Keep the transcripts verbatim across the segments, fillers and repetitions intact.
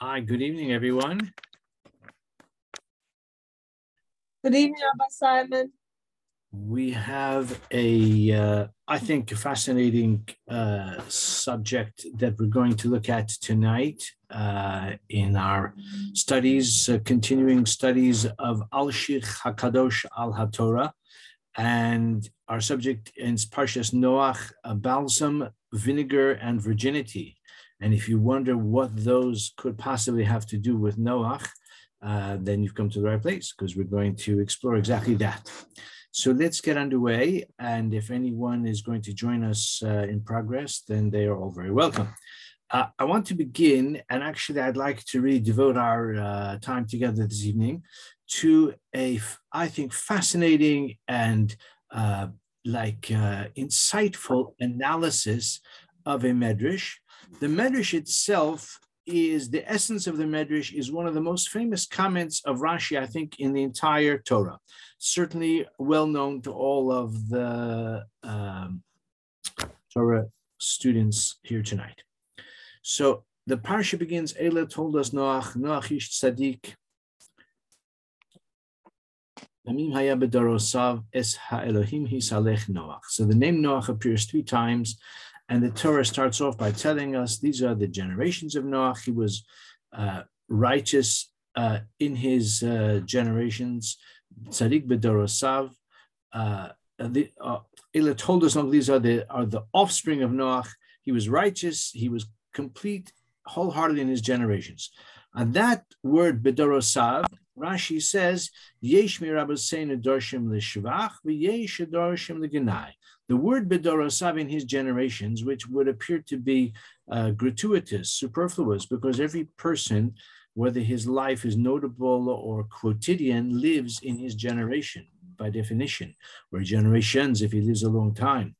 Hi, good evening, everyone. Good evening, Rabbi Simon. We have a, uh, I think, a fascinating uh, subject that we're going to look at tonight uh, in our studies, uh, continuing studies of Al-Shikh HaKadosh Al-HaTorah. And our subject is Parshas Noach, Balsam, Vinegar, and Virginity. And if you wonder what those could possibly have to do with Noach, uh, then you've come to the right place, because we're going to explore exactly that. So let's get underway. And if anyone is going to join us uh, in progress, then they are all very welcome. Uh, I want to begin, and actually I'd like to really devote our uh, time together this evening to a, I think, fascinating and uh, like uh, insightful analysis of a medrash. The medrash itself is, the essence of the medrash is one of the most famous comments of Rashi, I think, in the entire Torah. Certainly well known to all of the um, Torah students here tonight. So the Parsha begins, Eila told us Noach, Noach ish tzadik, Amim haya b'darosav, es ha'elohim hisalech Noach. So the name Noach appears three times. And the Torah starts off by telling us these are the generations of Noach. He was uh, righteous uh, in his uh, generations. Tzadik b'dorosav. Uh, the, uh, Eila told us these are the are the offspring of Noach. He was righteous. He was complete, wholehearted in his generations. And that word b'dorosav, Rashi says, yesh mirabbaseinu dorshim l'shvach v'yesh dorshim l'genai. The word b'dorosav in his generations, which would appear to be uh, gratuitous, superfluous, because every person, whether his life is notable or quotidian, lives in his generation by definition, or generations if he lives a long time.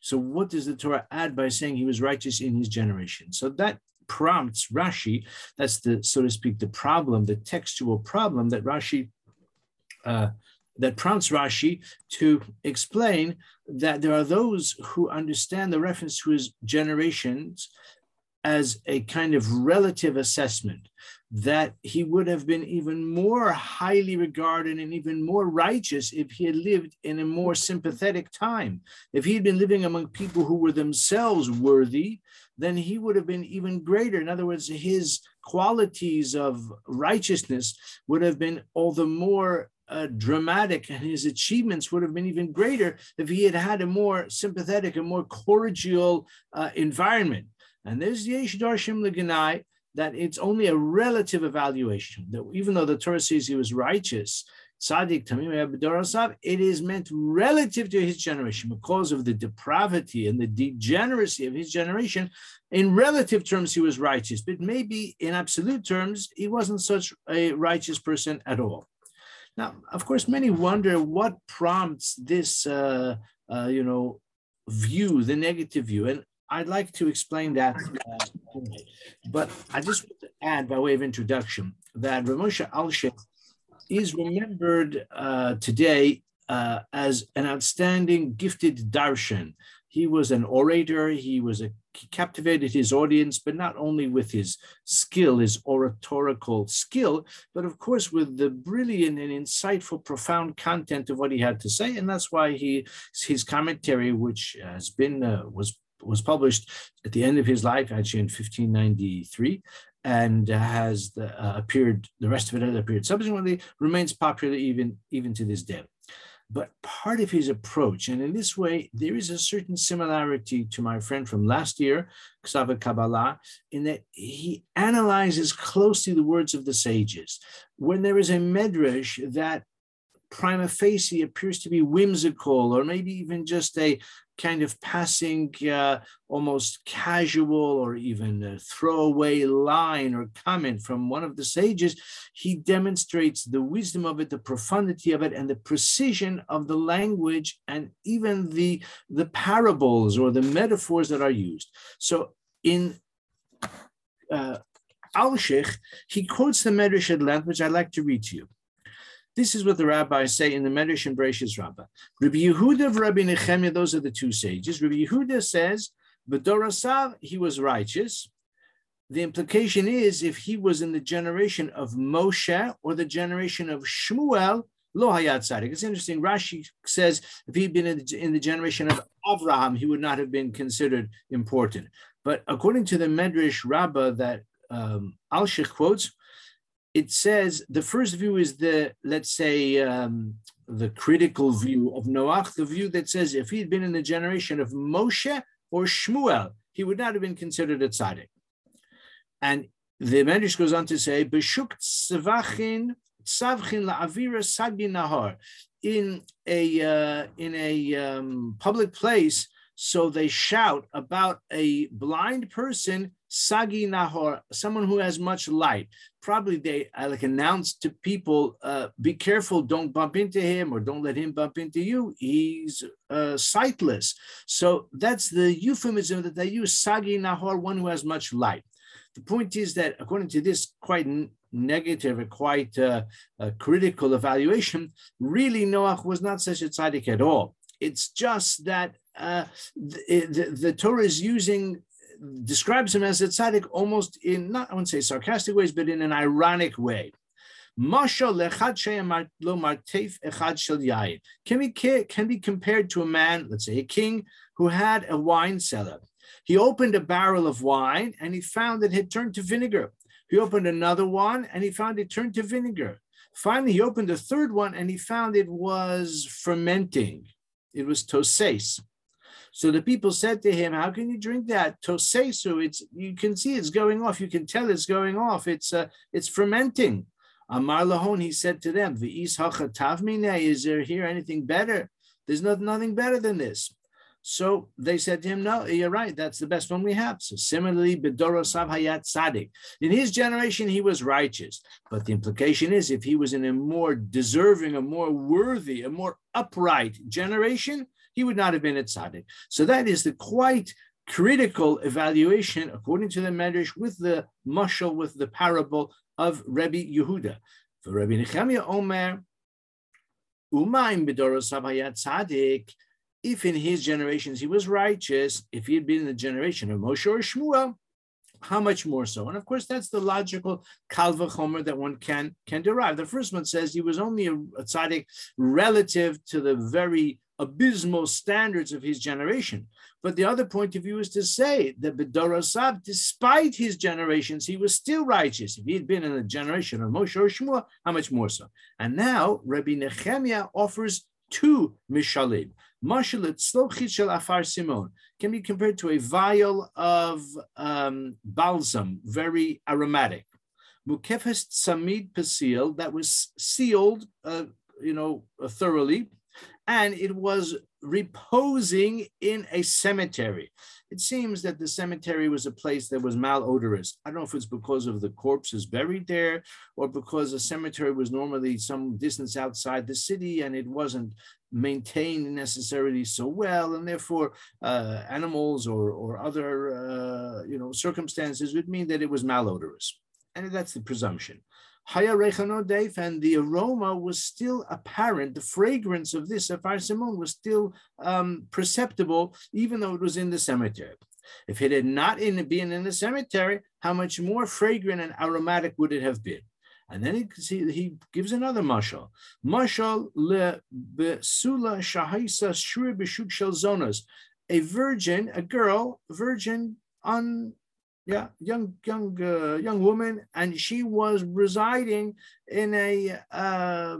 So what does the Torah add by saying he was righteous in his generation? So that prompts Rashi, that's the, so to speak, the problem, the textual problem that Rashi uh, that prompts Rashi to explain that there are those who understand the reference to his generations as a kind of relative assessment, that he would have been even more highly regarded and even more righteous if he had lived in a more sympathetic time. If he had been living among people who were themselves worthy, then he would have been even greater. In other words, his qualities of righteousness would have been all the more Uh, dramatic, and his achievements would have been even greater if he had had a more sympathetic and more cordial uh, environment. And there's Yesh Darshim L'Genai, that it's only a relative evaluation, that even though the Torah says he was righteous, Tzadik Tamim B'dorosav, it is meant relative to his generation because of the depravity and the degeneracy of his generation. In relative terms, he was righteous, but maybe in absolute terms, he wasn't such a righteous person at all. Now, of course, many wonder what prompts this, uh, uh, you know, view, the negative view. And I'd like to explain that. Uh, but I just want to add, by way of introduction, that Rav Moshe Alshich is remembered uh, today uh, as an outstanding, gifted darshan. He was an orator. He was a he captivated his audience, but not only with his skill, his oratorical skill, but of course with the brilliant and insightful, profound content of what he had to say. And that's why he his commentary, which has been uh, was was published at the end of his life, actually in fifteen ninety-three, and has the, uh, appeared. The rest of it has appeared subsequently. Remains popular even even to this day. But part of his approach, and in this way, there is a certain similarity to my friend from last year, Ksavah Kabbalah, in that he analyzes closely the words of the sages. When there is a medrash that prima facie appears to be whimsical, or maybe even just a kind of passing, uh, almost casual, or even a throwaway line or comment from one of the sages, he demonstrates the wisdom of it, the profundity of it, and the precision of the language, and even the, the parables or the metaphors that are used. So in uh, Alshich, he quotes the Medrash at length, which I'd like to read to you. This is what the rabbis say in the Medrash and Bereshis Rabbah. Rabbi Yehuda and Rabbi Nechemiah, those are the two sages. Rabbi Yehuda says, b'dorosav, he was righteous. The implication is, if he was in the generation of Moshe or the generation of Shmuel, lo hayat tzaddik. It's interesting. Rashi says if he'd been in the, in the generation of Avraham, he would not have been considered important. But according to the Medrash Rabbah that um, Al-Shikh quotes, it says the first view is the, let's say, um, the critical view of Noach, the view that says if he'd been in the generation of Moshe or Shmuel, he would not have been considered a tzaddik. And the Medrash goes on to say, "Beshuk tzavchin tzavchin la'avira sagin nahar," in a uh, in a um, public place. So they shout about a blind person, sagin nahar, someone who has much light. Probably they uh, like announced to people, uh, "Be careful! Don't bump into him, or don't let him bump into you. He's uh, sightless." So that's the euphemism that they use: sagin nahar, one who has much light. The point is that according to this quite negative or quite uh, uh, critical evaluation, really Noach was not such a tzaddik at all. It's just that uh, the, the, the Torah is using, describes him as a tzaddik almost in, not I wouldn't say sarcastic ways, but in an ironic way. Can be, can be compared to a man, let's say a king, who had a wine cellar. He opened a barrel of wine and he found that it had turned to vinegar. He opened another one and he found it turned to vinegar. Finally, he opened a third one and he found it was fermenting. It was toses. So the people said to him, "How can you drink that? Toses, so it's, you can see it's going off. You can tell it's going off. It's uh, it's fermenting." Amar Lahon, he said to them, "V'is hachatav minei, is there here anything better? There's not, nothing better than this." So they said to him, "No, you're right. That's the best one we have." So similarly, B'dorosav hayat tzaddik. In his generation, he was righteous. But the implication is, if he was in a more deserving, a more worthy, a more upright generation, he would not have been a tzaddik. So that is the quite critical evaluation, according to the Medrash, with the mashal, with the parable of Rabbi Yehuda. For Rabbi Nechemiah Omer, Umayim B'dorosav hayat tzaddik. If in his generations he was righteous, if he had been in the generation of Moshe or Shmuel, how much more so? And of course, that's the logical kal v'chomer that one can, can derive. The first one says he was only a, a tzaddik relative to the very abysmal standards of his generation. But the other point of view is to say that B'dorosav, despite his generations, he was still righteous. If he had been in the generation of Moshe or Shmuel, how much more so? And now Rabbi Nechemiah offers two mishalim. Mashal tzlochit shel afar simon can be compared to a vial of um, balsam, very aromatic. Mukefes tsamid pasil, that was sealed, uh, you know, thoroughly, and it was reposing in a cemetery. It seems that the cemetery was a place that was malodorous. I don't know if it's because of the corpses buried there or because the cemetery was normally some distance outside the city and it wasn't maintained necessarily so well, and therefore uh, animals or, or other uh, you know, circumstances would mean that it was malodorous. And that's the presumption. And the aroma was still apparent. The fragrance of this afar simon was still um, perceptible, even though it was in the cemetery. If it had not in, been in the cemetery, how much more fragrant and aromatic would it have been? And then he, he, he gives another mashal. Mashal le besula shahaisa shri b'shuk shel zonos. A virgin, a girl, virgin on. Yeah, young, young, uh, young woman, and she was residing in a uh,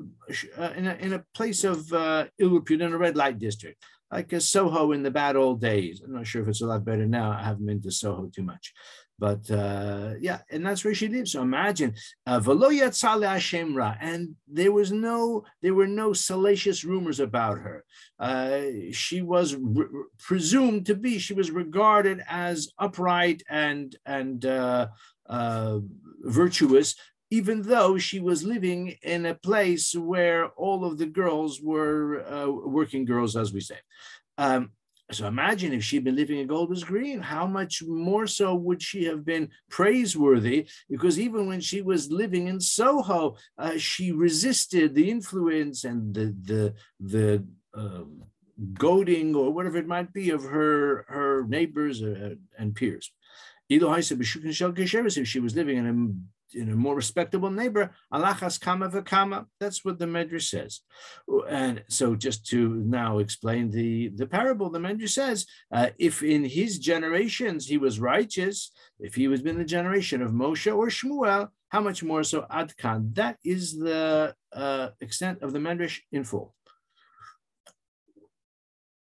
in a in a place of uh, ill repute in a red light district, like a Soho in the bad old days. I'm not sure if it's a lot better now. I haven't been to Soho too much, but uh, yeah, and that's where she lives. So imagine, uh, and there was no, there were no salacious rumors about her. Uh, she was re- presumed to be, she was regarded as upright and, and uh, uh, virtuous, even though she was living in a place where all of the girls were uh, working girls, as we say. Um, So imagine if she'd been living in Golders Green, how much more so would she have been praiseworthy? Because even when she was living in Soho, uh, she resisted the influence and the the the uh, goading or whatever it might be of her her neighbors and peers. If she was living in a, in a more respectable neighbor, alachas kama v'kama. That's what the Medrash says. And so just to now explain the, the parable, the Medrash says, uh, if in his generations he was righteous, if he was in the generation of Moshe or Shmuel, how much more so ad kan? That is the uh, extent of the Medrash in full.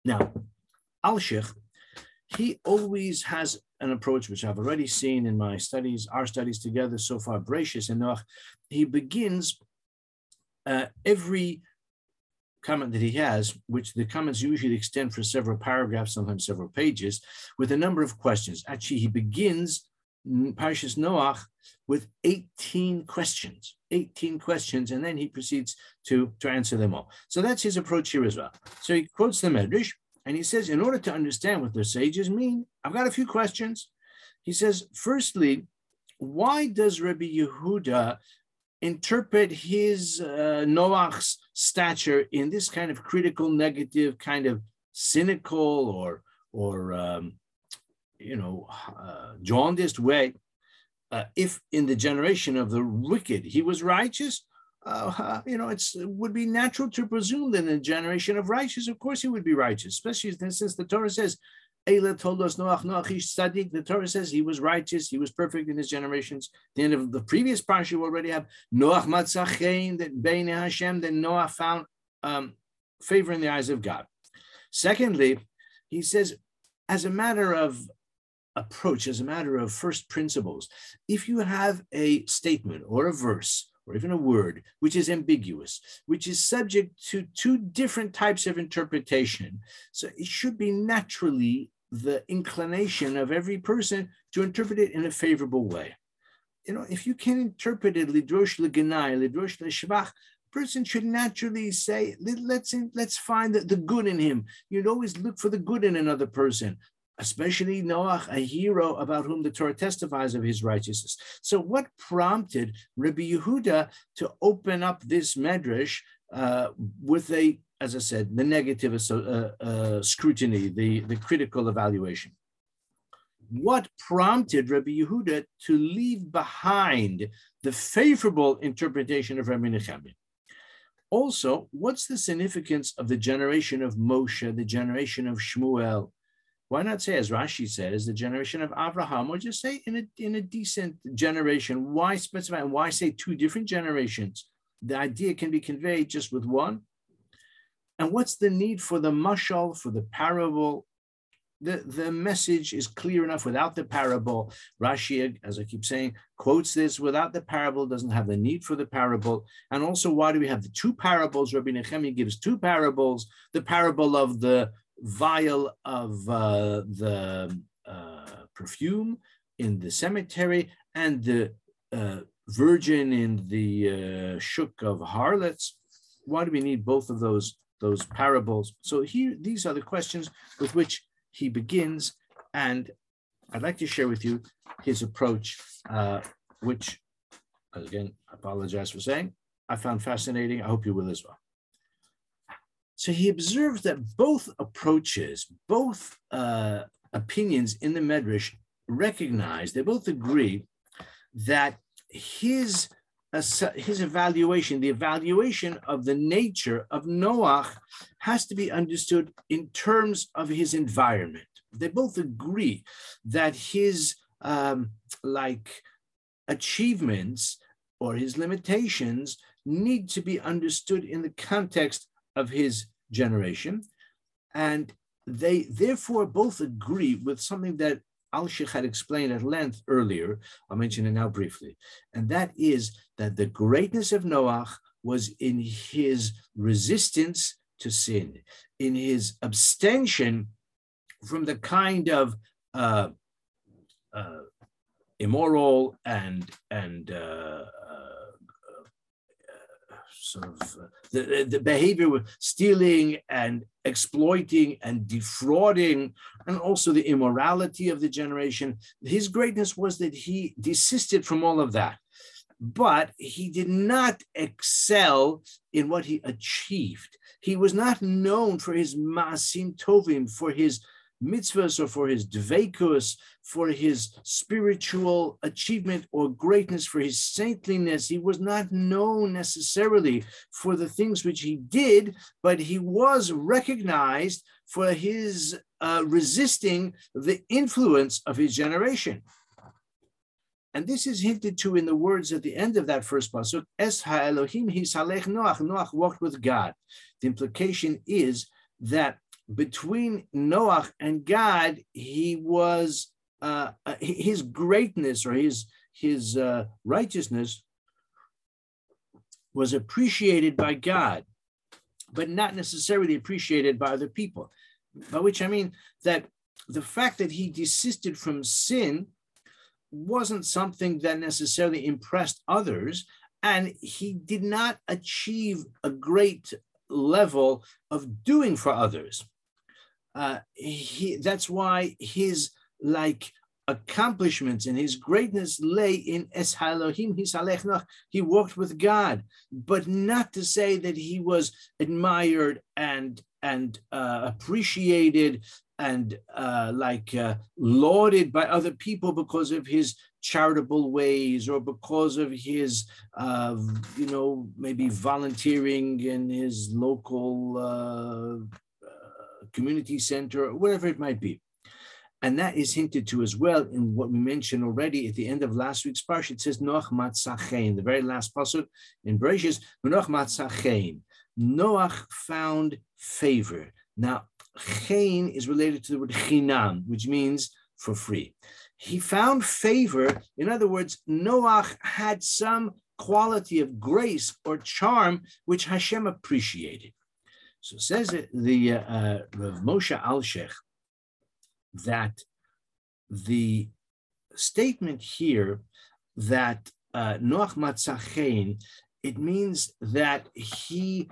Now, Al-Shikh, he always has an approach which I've already seen in my studies, our studies together so far, Bereshis and Noach. He begins uh, every comment that he has, which the comments usually extend for several paragraphs, sometimes several pages, with a number of questions. Actually, he begins Parshas Noach with eighteen questions, eighteen questions, and then he proceeds to, to answer them all. So that's his approach here as well. So he quotes the Medrash, and he says, in order to understand what the sages mean, I've got a few questions. He says, firstly, why does Rabbi Yehuda interpret his uh, Noach's stature in this kind of critical, negative, kind of cynical or, or um, you know, uh, jaundiced way? Uh, if in the generation of the wicked he was righteous, Uh, you know, it's, it would be natural to presume that in a generation of righteous, of course he would be righteous, especially since the Torah says, the Torah says he was righteous, he was perfect in his generations. At the end of the previous parsha, we already have Noach matzachein, that bein Hashem, that Noah found um, favor in the eyes of God. Secondly, he says, as a matter of approach, as a matter of first principles, if you have a statement or a verse, or even a word, which is ambiguous, which is subject to two different types of interpretation, so it should be naturally the inclination of every person to interpret it in a favorable way. You know, if you can interpret it, lidrosh legenai, lidrosh leshvach, person should naturally say, let's, let's find the, the good in him. You'd always look for the good in another person, especially Noach, a hero about whom the Torah testifies of his righteousness. So what prompted Rabbi Yehuda to open up this Medrash uh, with a, as I said, the negative uh, uh, scrutiny, the, the critical evaluation? What prompted Rabbi Yehuda to leave behind the favorable interpretation of Rabbi Nechemiah? Also, what's the significance of the generation of Moshe, the generation of Shmuel? Why not say, as Rashi says, the generation of Avraham, or just say in a, in a decent generation? Why specify, and why say two different generations? The idea can be conveyed just with one. And what's the need for the mashal, for the parable? The, the message is clear enough without the parable. Rashi, as I keep saying, quotes this without the parable, doesn't have the need for the parable. And also, why do we have the two parables? Rabbi Nechemiah gives two parables, the parable of the vial of uh, the uh, perfume in the cemetery and the uh, virgin in the uh, shuk of harlots. Why do we need both of those, those parables? So here, these are the questions with which he begins. And I'd like to share with you his approach, uh, which, again, I apologize for saying, I found fascinating. I hope you will as well. So he observes that both approaches, both uh, opinions in the Medrash recognize, they both agree that his, uh, his evaluation, the evaluation of the nature of Noach has to be understood in terms of his environment. They both agree that his um, like achievements or his limitations need to be understood in the context of his generation, and they therefore both agree with something that Al-Shikh had explained at length earlier. I'll mention it now briefly, and that is that the greatness of Noach was in his resistance to sin, in his abstention from the kind of uh, uh, immoral and and uh, sort of uh, the, the behavior with stealing and exploiting and defrauding, and also the immorality of the generation. His greatness was that he desisted from all of that, but he did not excel in what he achieved. He was not known for his maasim tovim, for his mitzvahs or for his dveikus, for his spiritual achievement or greatness, for his saintliness. He was not known necessarily for the things which he did, but he was recognized for his uh, resisting the influence of his generation. And this is hinted to in the words at the end of that first pasuk, Es ha'elohim hisalech Noach, Noach walked with God. The implication is that between Noach and God, he was, uh, his greatness or his, his uh, righteousness was appreciated by God, but not necessarily appreciated by other people. By which I mean that the fact that he desisted from sin wasn't something that necessarily impressed others, and he did not achieve a great level of doing for others. Uh, he, that's why his like accomplishments and his greatness lay in Es Ha'elohim Hisalech Noach. He walked with God, but not to say that he was admired and and uh, appreciated and uh, like uh, lauded by other people because of his charitable ways or because of his, uh, you know, maybe volunteering in his local uh, uh, community center, or whatever it might be. And that is hinted to as well in what we mentioned already at the end of last week's parsha. It says, Noach matzachein, the very last pasuk in Bereshis, Noach matzachein. Noach found favor. Now, Chain is related to the word chinam, which means for free. He found favor. In other words, Noach had some quality of grace or charm which Hashem appreciated. So says it, the uh, Rav Moshe Alshich, that the statement here that uh, Noach matzah chain, it means that he,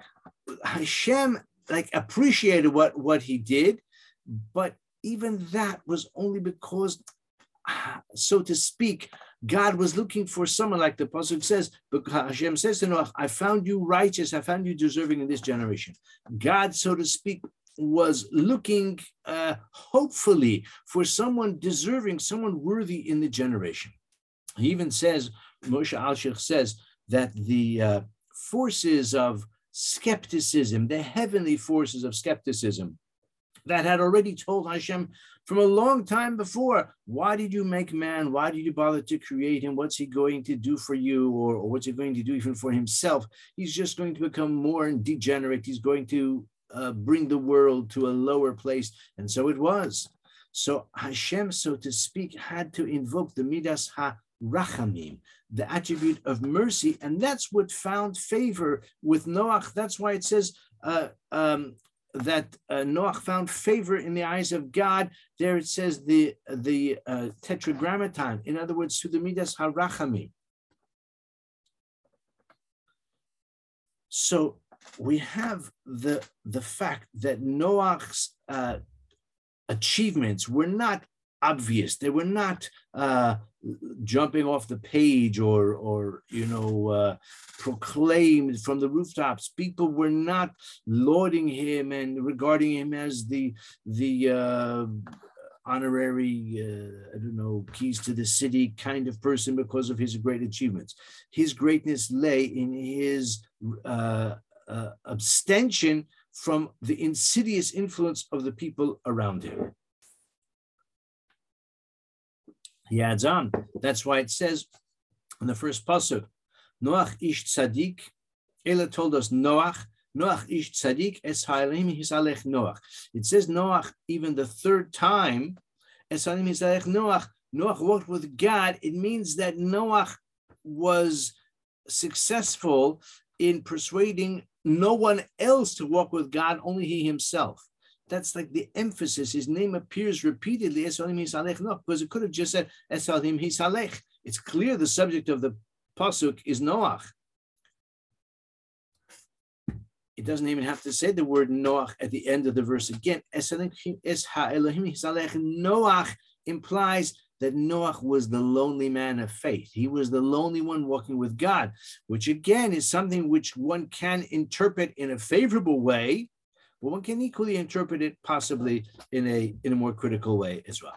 Hashem, like appreciated what, what he did, but even that was only because, so to speak, God was looking for someone, like the pasuk says, Hashem says to Noach, I found you righteous, I found you deserving in this generation. God, so to speak, was looking uh, hopefully for someone deserving, someone worthy in the generation. He even says, Moshe Alshich says, that the uh, forces of skepticism, the heavenly forces of skepticism that had already told Hashem from a long time before, why did you make man? Why did you bother to create him? What's he going to do for you? Or, or what's he going to do even for himself? He's just going to become more degenerate. He's going to uh, bring the world to a lower place. And so it was. So Hashem, so to speak, had to invoke the Midas Ha Rachamim, the attribute of mercy, and that's what found favor with Noach. That's why it says uh, um, that uh, Noach found favor in the eyes of God. There it says the the uh, tetragrammaton, in other words, to the Midas HaRachamim. So we have the the fact that Noach's uh, achievements were not obvious. They were not uh, jumping off the page or, or you know, uh, proclaimed from the rooftops. People were not lauding him and regarding him as the, the uh, honorary, uh, I don't know, keys to the city kind of person because of his great achievements. His greatness lay in his uh, uh, abstention from the insidious influence of the people around him. He adds on. That's why it says in the first pasuk, Noach ish tzadik. Ela told us Noach. Noach ish tzadik. Es ha'elohim hisalech Noach. It says Noach even the third time. Es ha'elohim hisalech Noach. Noach walked with God. It means that Noach was successful in persuading no one else to walk with God, only he himself. That's like the emphasis. His name appears repeatedly, Esalim Hisalech, no, because it could have just said Esalim Hisalech. It's clear the subject of the pasuk is Noach. It doesn't even have to say the word Noach at the end of the verse again. Esalim Ha'elohim Hisalech. Noach implies that Noach was the lonely man of faith. He was the lonely one walking with God, which again is something which one can interpret in a favorable way, but one can equally interpret it possibly in a, in a more critical way as well.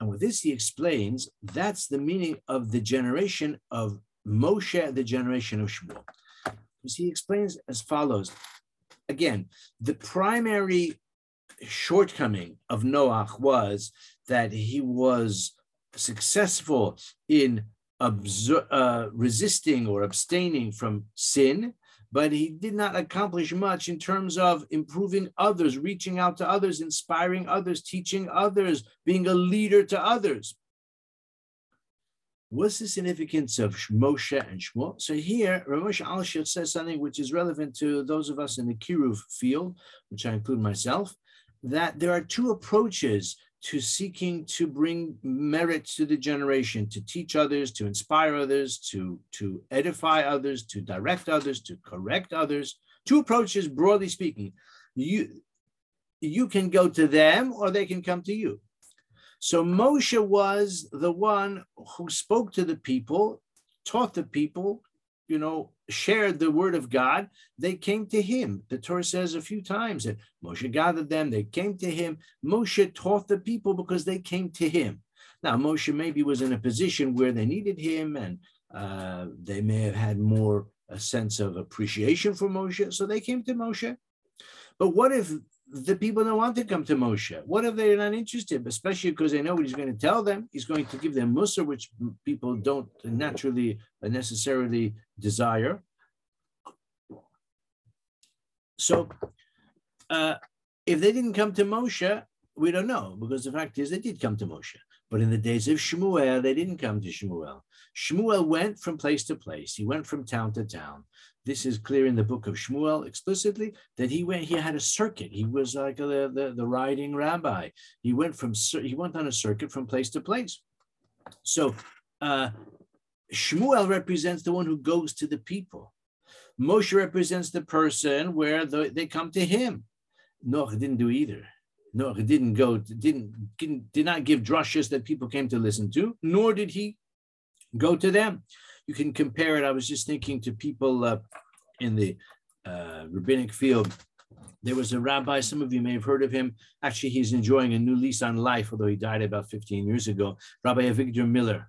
And with this, he explains that's the meaning of the generation of Moshe, the generation of Shmuel. Because he explains as follows. Again, the primary shortcoming of Noach was that he was successful in absor- uh, resisting or abstaining from sin, but he did not accomplish much in terms of improving others, reaching out to others, inspiring others, teaching others, being a leader to others. What's the significance of Moshe and Shmuel? So here, Rav Moshe Alshich says something which is relevant to those of us in the Kiruv field, which I include myself, that there are two approaches to seeking to bring merit to the generation, to teach others, to inspire others, to, to edify others, to direct others, to correct others. Two approaches, broadly speaking. You, you can go to them or they can come to you. So Moshe was the one who spoke to the people, taught the people, you know, shared the word of God. They came to him. The Torah says a few times that Moshe gathered them, they came to him. Moshe taught the people because they came to him. Now, Moshe maybe was in a position where they needed him, and uh, they may have had more a sense of appreciation for Moshe, so they came to Moshe. But what if the people don't want to come to Moshe? What if they're not interested, especially because they know what he's going to tell them? He's going to give them Musar, which people don't naturally necessarily desire. So uh, if they didn't come to Moshe, we don't know, because the fact is they did come to Moshe. But in the days of Shmuel, they didn't come to Shmuel. Shmuel went from place to place. He went from town to town. This is clear in the book of Shmuel explicitly, that he went, he had a circuit. He was like a, the, the riding rabbi. He went from, he went on a circuit from place to place. So uh, Shmuel represents the one who goes to the people. Moshe represents the person where the, they come to him. Noach didn't do either. Noach didn't go, didn't, didn't did not give drushes that people came to listen to, nor did he go to them. You can compare it. I was just thinking to people uh, in the uh, rabbinic field. There was a rabbi, some of you may have heard of him. Actually, he's enjoying a new lease on life, although he died about fifteen years ago, Rabbi Avigdor Miller.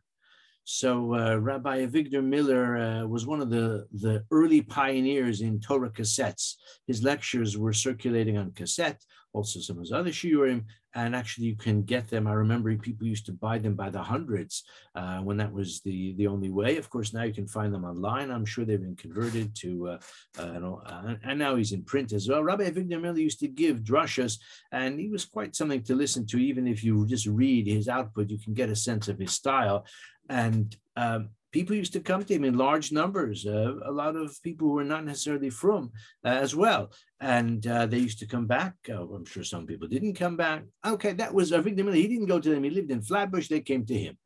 So uh, Rabbi Avigdor Miller uh, was one of the, the early pioneers in Torah cassettes. His lectures were circulating on cassette, also some of his other shiurim, and actually you can get them. I remember people used to buy them by the hundreds uh, when that was the, the only way. Of course, now you can find them online. I'm sure they've been converted to, uh, uh, you know, uh, and now he's in print as well. Rabbi Avigdor Miller used to give drushas, and he was quite something to listen to. Even if you just read his output, you can get a sense of his style. And um, people used to come to him in large numbers, uh, a lot of people who were not necessarily from uh, as well. And uh, they used to come back. Uh, I'm sure some people didn't come back. Okay, that was Avigdor Miller. He didn't go to them. He lived in Flatbush. They came to him.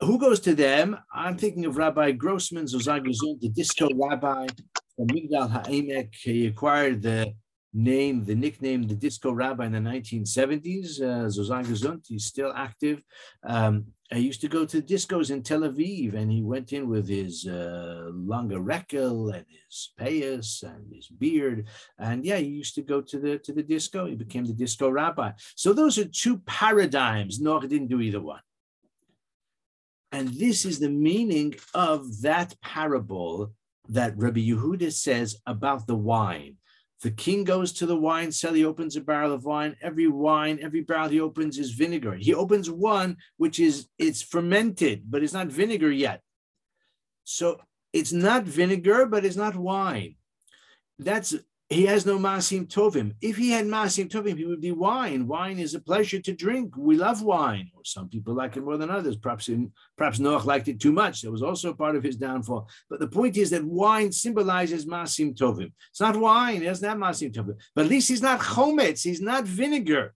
Who goes to them? I'm thinking of Rabbi Grossman, the disco rabbi from Migdal HaEmek. He acquired the name, the nickname, the disco rabbi in the nineteen seventies. Uh, Zozai Gesund, he's still active. Um, he used to go to discos in Tel Aviv, and he went in with his uh, langa rekel and his payas and his beard. And yeah, he used to go to the, to the disco. He became the disco rabbi. So those are two paradigms. Noach didn't do either one. And this is the meaning of that parable that Rabbi Yehuda says about the wine. The king goes to the wine cellar, he opens a barrel of wine. Every wine, every barrel he opens is vinegar. He opens one, which is, it's fermented, but it's not vinegar yet. So it's not vinegar, but it's not wine. That's, he has no masim tovim. If he had masim tovim, he would be wine. Wine is a pleasure to drink. We love wine. Or some people like it more than others. Perhaps, in, perhaps Noach liked it too much. That was also part of his downfall. But the point is that wine symbolizes masim tovim. It's not wine. It's not masim tovim. But at least he's not chometz. He's not vinegar.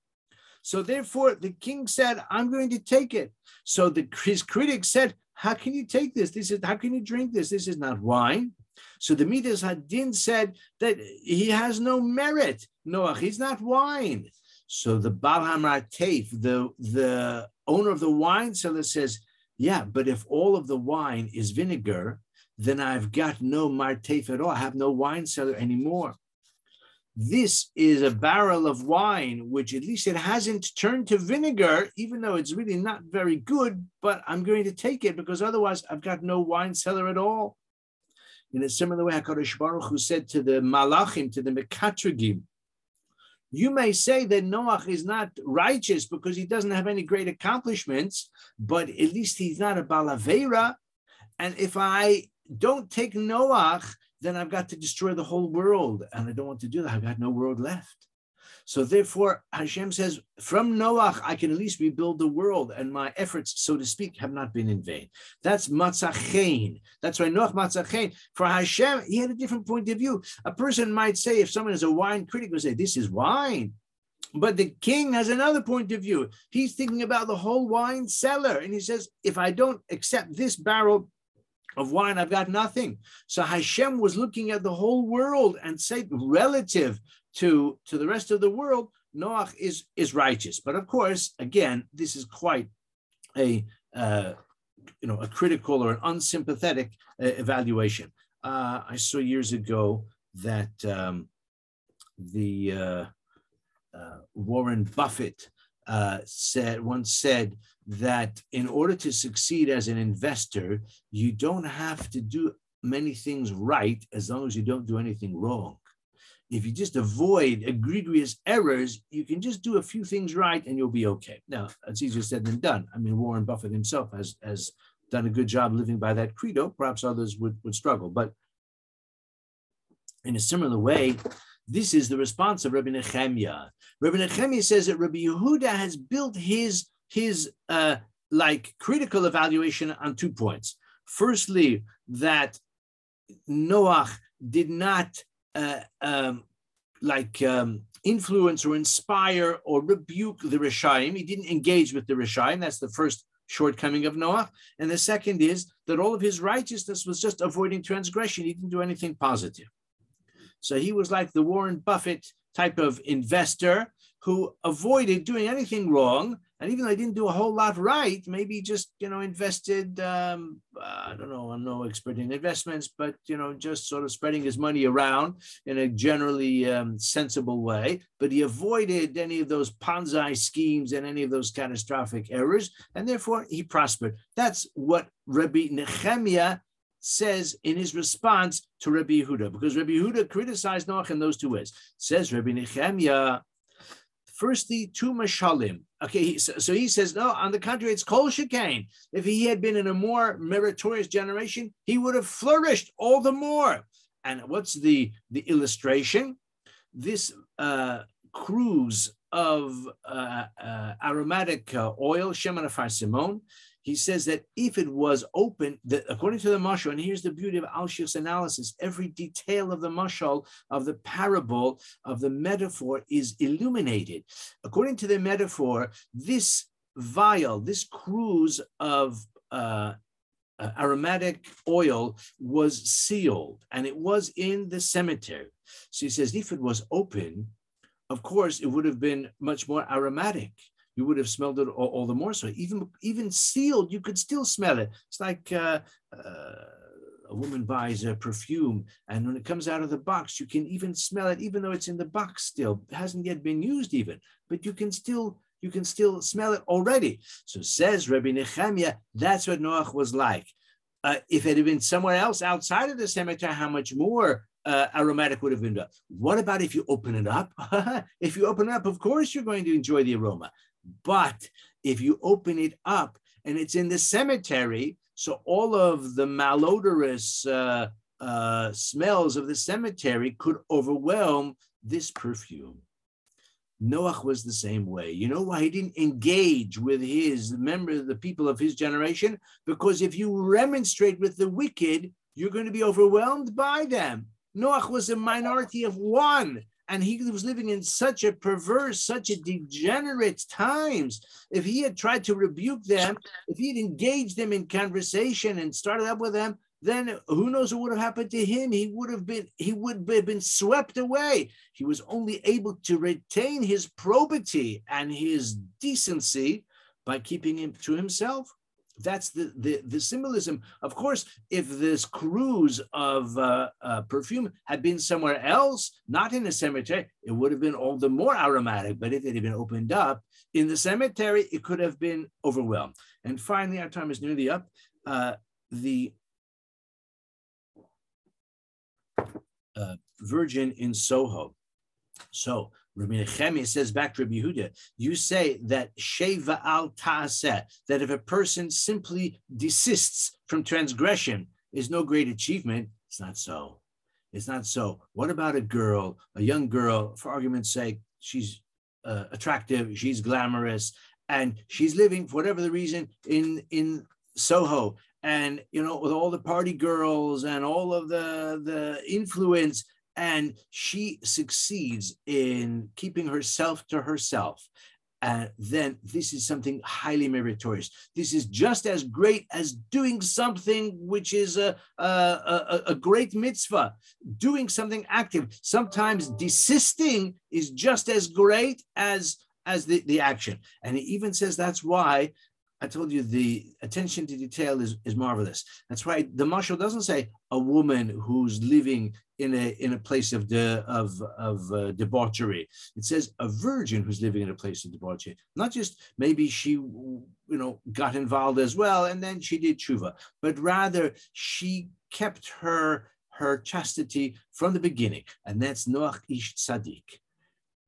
So therefore, the king said, I'm going to take it. So the, his critics said, how can you take this? This is, how can you drink this? This is not wine. So the Midas Hadin said that he has no merit, Noach, he's not wine. So the Balsam, the, the owner of the wine cellar, says, yeah, but if all of the wine is vinegar, then I've got no martef at all. I have no wine cellar anymore. this is a barrel of wine, which at least it hasn't turned to vinegar, even though it's really not very good, but I'm going to take it because otherwise I've got no wine cellar at all. In a similar way, HaKadosh Baruch Hu said to the Malachim, to the Mekatrigim, you may say that Noach is not righteous because he doesn't have any great accomplishments, but at least he's not a Balavera. And if I don't take Noach, then I've got to destroy the whole world. And I don't want to do that. I've got no world left. So therefore, Hashem says, from Noach, I can at least rebuild the world. And my efforts, so to speak, have not been in vain. That's Matzachein. That's why Noach Matzachein. For Hashem, he had a different point of view. A person might say, if someone is a wine critic, would say, this is wine. But the king has another point of view. He's thinking about the whole wine cellar. And he says, if I don't accept this barrel of wine, I've got nothing. So Hashem was looking at the whole world and said, relative to, to the rest of the world, Noach is, is righteous. But of course, again, this is quite a, uh, you know, a critical or an unsympathetic uh, evaluation. Uh, I saw years ago that um, the uh, uh, Warren Buffett uh, said once said, that in order to succeed as an investor, you don't have to do many things right as long as you don't do anything wrong. If you just avoid egregious errors, you can just do a few things right and you'll be okay. Now, it's easier said than done. I mean, Warren Buffett himself has, has done a good job living by that credo. Perhaps others would, would struggle. But in a similar way, this is the response of Rabbi Nechemiah. Rabbi Nechemiah says that Rabbi Yehuda has built his his uh, like critical evaluation on two points. Firstly, that Noach did not uh, um, like um, influence or inspire or rebuke the Rishaim. He didn't engage with the Rishaim. That's the first shortcoming of Noach. And the second is that all of his righteousness was just avoiding transgression. He didn't do anything positive. So he was like the Warren Buffett type of investor who avoided doing anything wrong. And even though I didn't do a whole lot right, maybe just, you know, invested, um, I don't know, I'm no expert in investments, but, you know, just sort of spreading his money around in a generally um, sensible way. But he avoided any of those Ponzi schemes and any of those catastrophic errors, and therefore he prospered. That's what Rabbi Nechemiah says in his response to Rabbi Yehuda, because Rabbi Yehuda criticized Noach in those two ways. Says Rabbi Nechemiah, firstly, two mashalim. Okay, so, so he says, no, on the contrary, it's kol shekain. If he had been in a more meritorious generation, he would have flourished all the more. And what's the, the illustration? This uh, cruise of uh, uh, aromatic uh, oil, Shemen HaFarsimon, he says that if it was open, that according to the mashal, and here's the beauty of Al-Shich's analysis, every detail of the mashal, of the parable, of the metaphor is illuminated. According to the metaphor, this vial, this cruise of uh, uh, aromatic oil was sealed, and it was in the cemetery. So he says, if it was open, of course, it would have been much more aromatic. You would have smelled it all, all the more so. Even, even sealed, you could still smell it. It's like uh, uh, a woman buys a perfume, and when it comes out of the box, you can even smell it, even though it's in the box still. It hasn't yet been used even, but you can still, you can still smell it already. So says Rabbi Nechemiah, that's what Noach was like. Uh, if it had been somewhere else outside of the cemetery, how much more Uh, aromatic would have been done. What about if you open it up? If you open it up, of course, you're going to enjoy the aroma. But if you open it up and it's in the cemetery, so all of the malodorous uh, uh, smells of the cemetery could overwhelm this perfume. Noach was the same way. You know why he didn't engage with his member, the people of his generation? Because if you remonstrate with the wicked, you're going to be overwhelmed by them. Noach was a minority of one, and he was living in such a perverse, such a degenerate times. If he had tried to rebuke them, if he had engaged them in conversation and started up with them, then who knows what would have happened to him? He would have been, he would have been swept away. He was only able to retain his probity and his decency by keeping him to himself. That's the, the, the symbolism. Of course, if this cruise of uh, uh, perfume had been somewhere else, not in a cemetery, it would have been all the more aromatic. But if it had been opened up in the cemetery, it could have been overwhelmed. And finally, our time is nearly up. Uh, the uh, virgin in Soho. So Rabbi Nechemiah says back to Rabbi Yehuda, you say that sheva al ta'aseh, that if a person simply desists from transgression is no great achievement. It's not so. It's not so. What about a girl, a young girl, for argument's sake, she's uh, attractive, she's glamorous, and she's living, for whatever the reason, in, in Soho. And, you know, with all the party girls and all of the, the influence, and she succeeds in keeping herself to herself, and uh, then this is something highly meritorious. This is just as great as doing something which is a, a, a, a great mitzvah, doing something active. Sometimes desisting is just as great as, as the, the action. And he even says that's why, I told you the attention to detail is, is marvelous. That's why the mashal doesn't say a woman who's living in a in a place of de, of of uh, debauchery. It says a virgin who's living in a place of debauchery. Not just maybe she, you know, got involved as well and then she did tshuva, but rather she kept her her chastity from the beginning, and that's Noach ish tzaddik.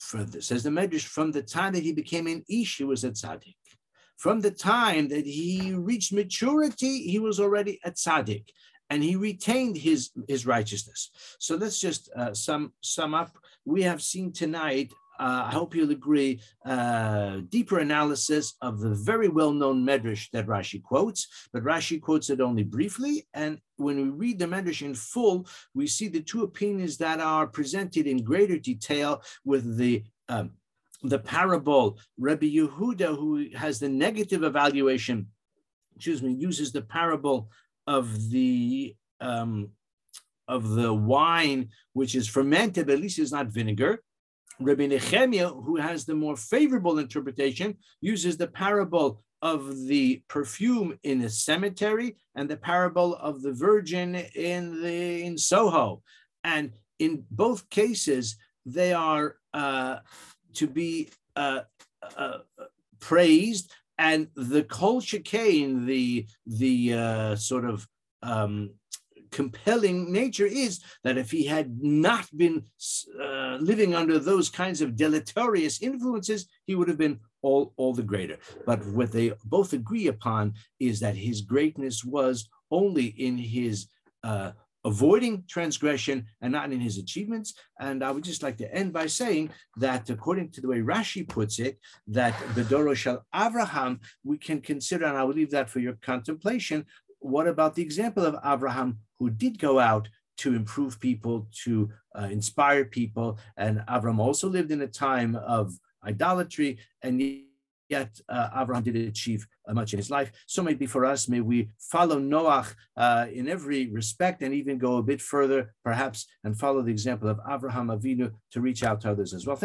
From the, says the Medrash, from the time that he became an ish, he was a tzaddik. From the time that he reached maturity, he was already a tzaddik, and he retained his, his righteousness. So let's just uh, sum, sum up. We have seen tonight, uh, I hope you'll agree, uh, deeper analysis of the very well-known Medrash that Rashi quotes, but Rashi quotes it only briefly. And when we read the Medrash in full, we see the two opinions that are presented in greater detail with the um, the parable. Rabbi Yehuda, who has the negative evaluation, excuse me, uses the parable of the um, of the wine which is fermented, but at least it's not vinegar. Rabbi Nechemiah, who has the more favorable interpretation, uses the parable of the perfume in a cemetery and the parable of the virgin in the in Soho. And in both cases, they are uh, to be uh, uh, praised. And the kol shekain, the the uh, sort of um, compelling nature is that if he had not been uh, living under those kinds of deleterious influences, he would have been all, all the greater. But what they both agree upon is that his greatness was only in his uh, avoiding transgression and not in his achievements. And I would just like to end by saying that according to the way Rashi puts it, that the Doro Shel Avraham, we can consider, and I will leave that for your contemplation, what about the example of Avraham, who did go out to improve people, to uh, inspire people. And Avraham also lived in a time of idolatry, and yet uh, Avraham did achieve uh, much in his life. So may it be for us. May we follow Noach uh, in every respect, and even go a bit further, perhaps, and follow the example of Avraham Avinu to reach out to others as well.